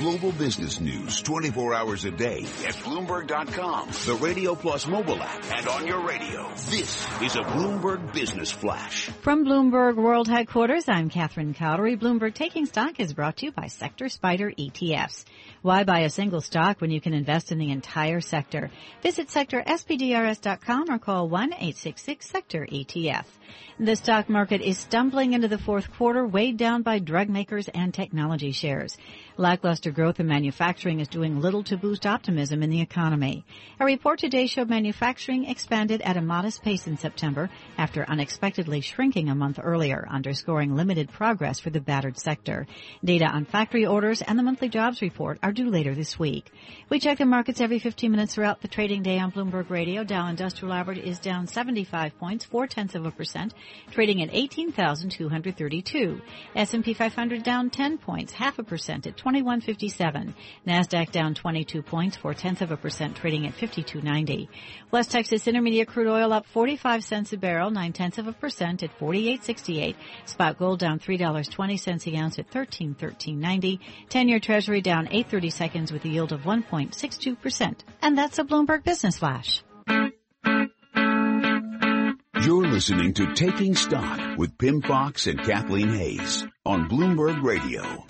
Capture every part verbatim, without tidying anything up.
Global business news twenty-four hours a day at Bloomberg dot com, the Radio Plus mobile app, and on your radio. This is a Bloomberg Business Flash. From Bloomberg World Headquarters, I'm Catherine Cowdery. Bloomberg Taking Stock is brought to you by Sector Spider E T Fs. Why buy a single stock when you can invest in the entire sector? Visit sector s p d r s dot com or call one eight six six sector E T F. The stock market is stumbling into the fourth quarter, weighed down by drug makers and technology shares. Lackluster growth in manufacturing is doing little to boost optimism in the economy. A report today showed manufacturing expanded at a modest pace in September after unexpectedly shrinking a month earlier, underscoring limited progress for the battered sector. Data on factory orders and the monthly jobs report are due later this week. We check the markets every fifteen minutes throughout the trading day on Bloomberg Radio. Dow Industrial Average is down seventy-five points, four-tenths of a percent, trading at eighteen thousand two hundred thirty-two. S and P five hundred down ten points, half a percent at twenty-one fifty-seven. Nasdaq down twenty-two points, four-tenths of a percent, trading at fifty-two ninety. West Texas Intermediate crude oil up forty-five cents a barrel, nine-tenths of a percent at forty-eight sixty-eight. Spot gold down three dollars and twenty cents an ounce at thirteen thirteen ninety. ten-year Treasury down eight thirty seconds with a yield of one point six two percent. And that's a Bloomberg Business Flash. You're listening to Taking Stock with Pim Fox and Kathleen Hays on Bloomberg Radio.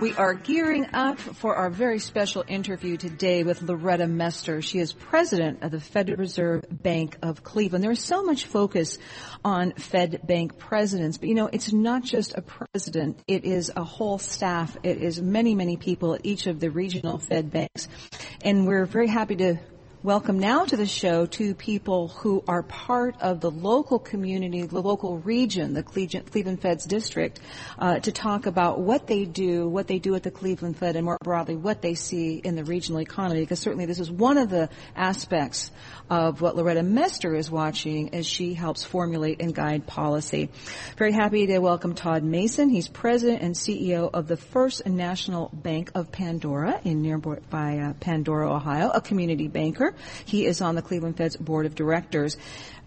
We are gearing up for our very special interview today with Loretta Mester. She is president of the Federal Reserve Bank of Cleveland. There is so much focus on Fed Bank presidents, but, you know, it's not just a president. It is a whole staff. It is many, many people at each of the regional Fed banks. And we're very happy to welcome now to the show two people who are part of the local community, the local region, the Cleveland Fed's district, uh, to talk about what they do, what they do at the Cleveland Fed, and more broadly, what they see in the regional economy, because certainly this is one of the aspects of what Loretta Mester is watching as she helps formulate and guide policy. Very happy to welcome Todd Mason. He's president and C E O of the First National Bank of Pandora in nearby uh, Pandora, Ohio, a community banker. He is on the Cleveland Fed's board of directors.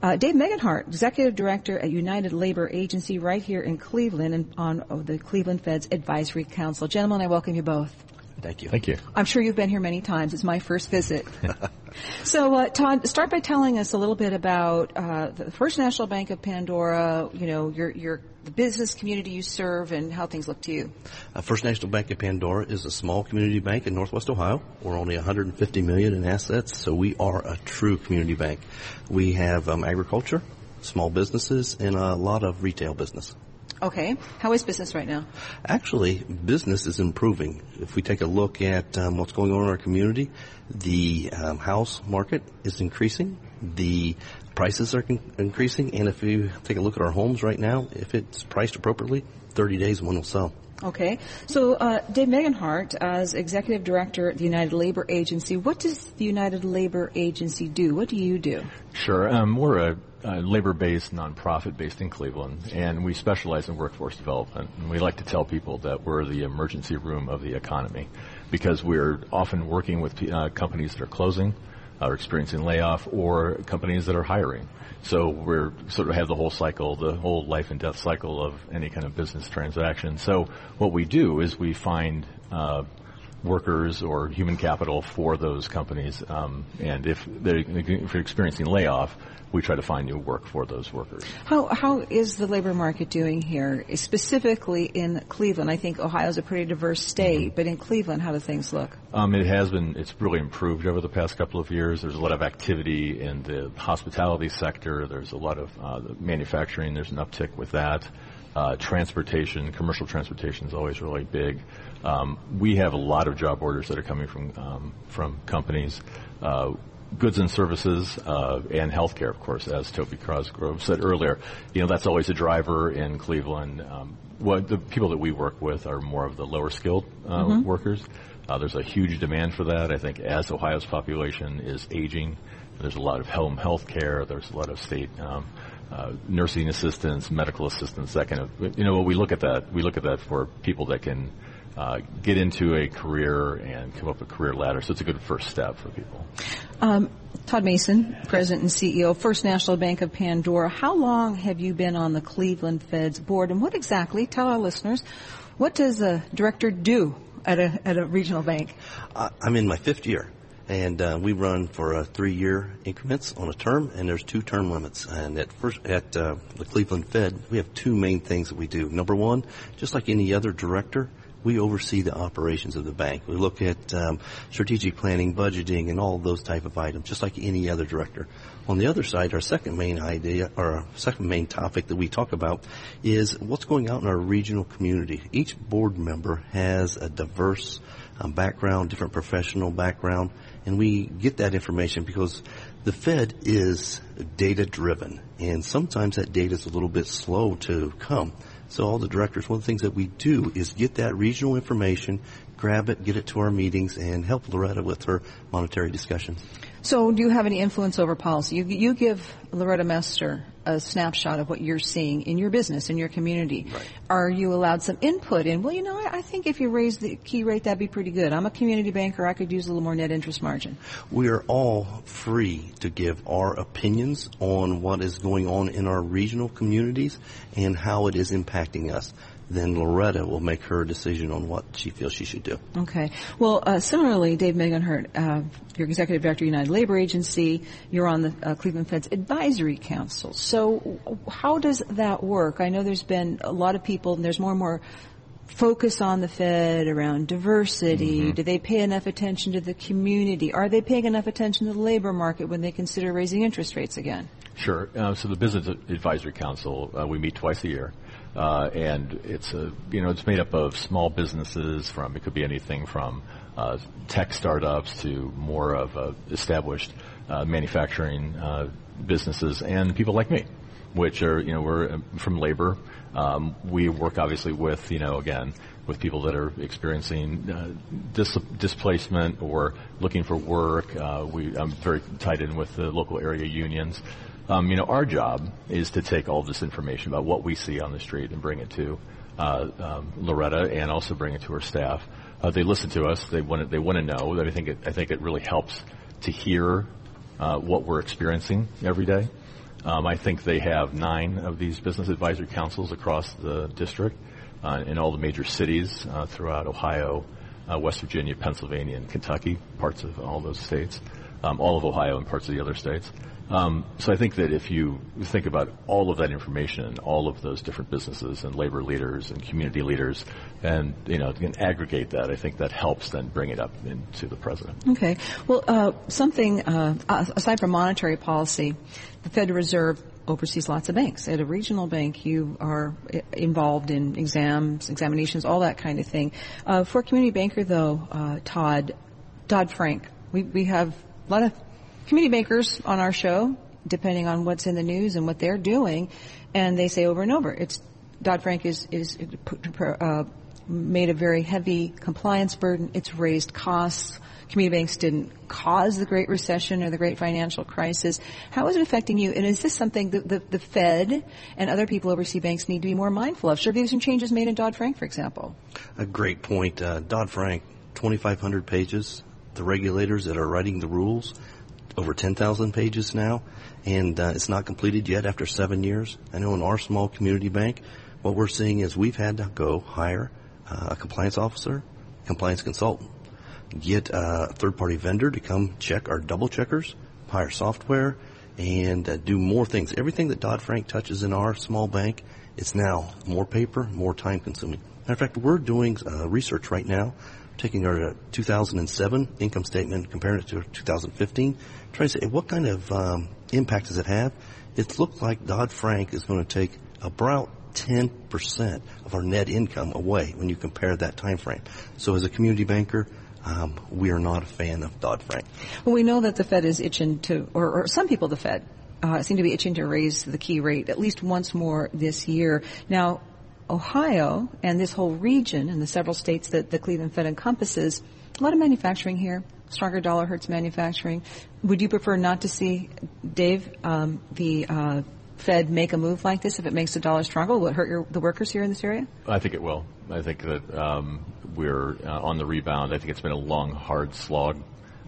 Uh, Dave Megenhardt, executive director at United Labor Agency right here in Cleveland and on oh, the Cleveland Fed's advisory council. Gentlemen, I welcome you both. Thank you. Thank you. I'm sure you've been here many times. It's my first visit. So, uh, Todd, start by telling us a little bit about uh, the First National Bank of Pandora, you know, your your the business community you serve and how things look to you. Uh, First National Bank of Pandora is a small community bank in Northwest Ohio. We're only one hundred fifty million dollars in assets, so we are a true community bank. We have um, agriculture, small businesses, and a lot of retail business. Okay. How is business right now? Actually, business is improving. If we take a look at um, what's going on in our community, the um, house market is increasing. The prices are con- increasing. And if you take a look at our homes right now, if it's priced appropriately, thirty days one will sell. Okay. So, uh, Dave Megenhardt, as executive director at the United Labor Agency, what does the United Labor Agency do? What do you do? Sure. Um, we're a Uh, labor-based, nonprofit based in Cleveland, and we specialize in workforce development. And we like to tell people that we're the emergency room of the economy because we're often working with uh, companies that are closing, are experiencing layoff, or companies that are hiring. So we're sort of have the whole cycle, the whole life and death cycle of any kind of business transaction. So what we do is we find uh, workers or human capital for those companies, um, and if they're, if they're experiencing layoff, we try to find new work for those workers. How how is the labor market doing here, specifically in Cleveland? I think Ohio's a pretty diverse state, mm-hmm. but in Cleveland, how do things look? Um, it has been, it's really improved over the past couple of years. There's a lot of activity in the hospitality sector. There's a lot of uh, manufacturing. There's an uptick with that. Uh, transportation, commercial transportation is always really big. Um, we have a lot of job orders that are coming from um, from companies. Uh, Goods and services, uh, and healthcare, of course, as Toby Cosgrove said earlier. You know, that's always a driver in Cleveland. Um, what the people that we work with are more of the lower skilled, uh, mm-hmm. workers. Uh, there's a huge demand for that. I think as Ohio's population is aging, there's a lot of home healthcare. There's a lot of state, um, uh, nursing assistants, medical assistants, that kind of, you know, we look at that, we look at that for people that can, Uh, get into a career and come up a career ladder. So it's a good first step for people. Um, Todd Mason, president and C E O, First National Bank of Pandora. How long have you been on the Cleveland Fed's board? And what exactly, tell our listeners, what does a director do at a at a regional bank? Uh, I'm in my fifth year, and uh, we run for uh, three-year increments on a term, and there's two term limits. And at first, at uh, the Cleveland Fed, we have two main things that we do. Number one, just like any other director, we oversee the operations of the bank. We look at um, strategic planning, budgeting, and all those type of items, just like any other director. On the other side, our second main idea, our second main topic that we talk about is what's going on in our regional community. Each board member has a diverse um, background, different professional background, and we get that information because the Fed is data-driven, and sometimes that data is a little bit slow to come. So all the directors, one of the things that we do is get that regional information, grab it, get it to our meetings, and help Loretta with her monetary discussions. So do you have any influence over policy? You, you give Loretta Mester a snapshot of what you're seeing in your business, in your community. Right. Are you allowed some input in, well, you know, I, I think if you raise the key rate, that'd be pretty good. I'm a community banker. I could use a little more net interest margin. We are all free to give our opinions on what is going on in our regional communities and how it is impacting us. Then Loretta will make her decision on what she feels she should do. Okay. Well, uh, similarly, Dave Megenhardt, uh, your executive director of United Labor Agency, you're on the uh, Cleveland Fed's advisory council. So how does that work? I know there's been a lot of people, and there's more and more focus on the Fed around diversity. Mm-hmm. Do they pay enough attention to the community? Are they paying enough attention to the labor market when they consider raising interest rates again? Sure. Uh, so the Business Advisory Council, uh, we meet twice a year. Uh, and it's a, you know, it's made up of small businesses from, it could be anything from, uh, tech startups to more of, uh, established, uh, manufacturing, uh, businesses and people like me, which are, you know, we're from labor. Um, we work obviously with, you know, again, with people that are experiencing, uh, dis- displacement or looking for work. Uh, we, I'm very tied in with the local area unions. Um, you know, our job is to take all this information about what we see on the street and bring it to uh, um, Loretta and also bring it to her staff. Uh, they listen to us. They want to. They want to know. I think. It, I think it really helps to hear uh, what we're experiencing every day. Um, I think they have nine of these business advisory councils across the district uh, in all the major cities uh, throughout Ohio, uh, West Virginia, Pennsylvania, and Kentucky. Parts of all those states, um, all of Ohio, and parts of the other states. Um, so I think that if you think about all of that information and all of those different businesses and labor leaders and community leaders and, you know, and aggregate that, I think that helps then bring it up into the president. Okay. Well, uh, something uh, aside from monetary policy, the Federal Reserve oversees lots of banks. At a regional bank, you are involved in exams, examinations, all that kind of thing. Uh, for a community banker, though, uh, Todd, Dodd-Frank, we, we have a lot of community bankers on our show, depending on what's in the news and what they're doing, and they say over and over, it's Dodd-Frank is is uh, made a very heavy compliance burden. It's raised costs. Community banks didn't cause the Great Recession or the Great Financial Crisis. How is it affecting you? And is this something that the, the Fed and other people oversee banks need to be more mindful of? Should there be some changes made in Dodd-Frank, for example? A great point. Uh, Dodd-Frank, twenty-five hundred pages. The regulators that are writing the rules. Over ten thousand pages now, and uh, it's not completed yet after seven years. I know in our small community bank, what we're seeing is we've had to go hire uh, a compliance officer, compliance consultant, get uh, a third-party vendor to come check our double-checkers, hire software, and uh, do more things. Everything that Dodd-Frank touches in our small bank, it's now more paper, more time-consuming. Matter of fact, we're doing uh, research right now, taking our two thousand seven income statement, comparing it to two thousand fifteen, trying to say what kind of um, impact does it have. It looked like Dodd-Frank is going to take about ten percent of our net income away when you compare that time frame. So as a community banker, um, we are not a fan of Dodd-Frank. Well, we know that the Fed is itching to, or, or some people, the Fed, uh, seem to be itching to raise the key rate at least once more this year. Now, Ohio and this whole region and the several states that the Cleveland Fed encompasses, a lot of manufacturing here. Stronger dollar hurts manufacturing. Would you prefer not to see, Dave, um, the uh, Fed make a move like this? If it makes the dollar stronger, will it hurt your, the workers here in this area? I think it will. I think that um, we're uh, on the rebound. I think it's been a long, hard slog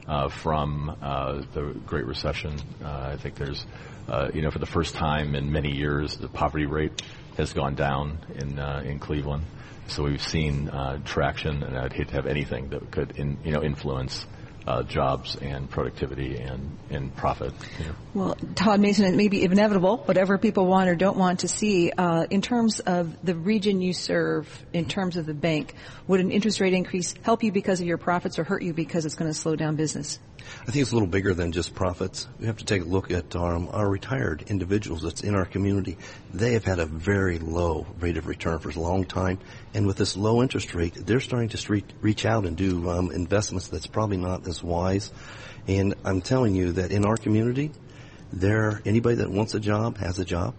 uh, from uh, the Great Recession. Uh, I think there's, uh, you know, for the first time in many years, the poverty rate has gone down in uh, in Cleveland. So we've seen uh, traction, and I'd hate to have anything that could, in, you know, influence uh, jobs and productivity and, and profit. You know. Well, Todd Mason, it may be inevitable, whatever people want or don't want to see. Uh, in terms of the region you serve, in terms of the bank, would an interest rate increase help you because of your profits or hurt you because it's going to slow down business? I think it's a little bigger than just profits. We have to take a look at um, our retired individuals that's in our community. They have had a very low rate of return for a long time. And with this low interest rate, they're starting to reach out and do um, investments that's probably not as wise. And I'm telling you that in our community, there anybody that wants a job has a job.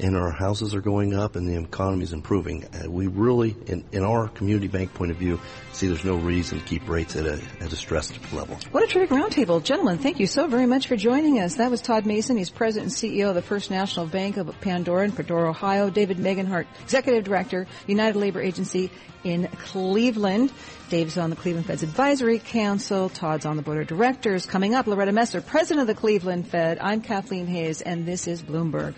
And our houses are going up and the economy is improving. Uh, we really, in, in our community bank point of view, see there's no reason to keep rates at a at a stressed level. What a terrific roundtable. Gentlemen, thank you so very much for joining us. That was Todd Mason. He's president and C E O of the First National Bank of Pandora in Pandora, Ohio. David Megenhardt, executive director, United Labor Agency in Cleveland. Dave's on the Cleveland Fed's Advisory Council. Todd's on the board of directors. Coming up, Loretta Mester, president of the Cleveland Fed. I'm Kathleen Hays, and this is Bloomberg.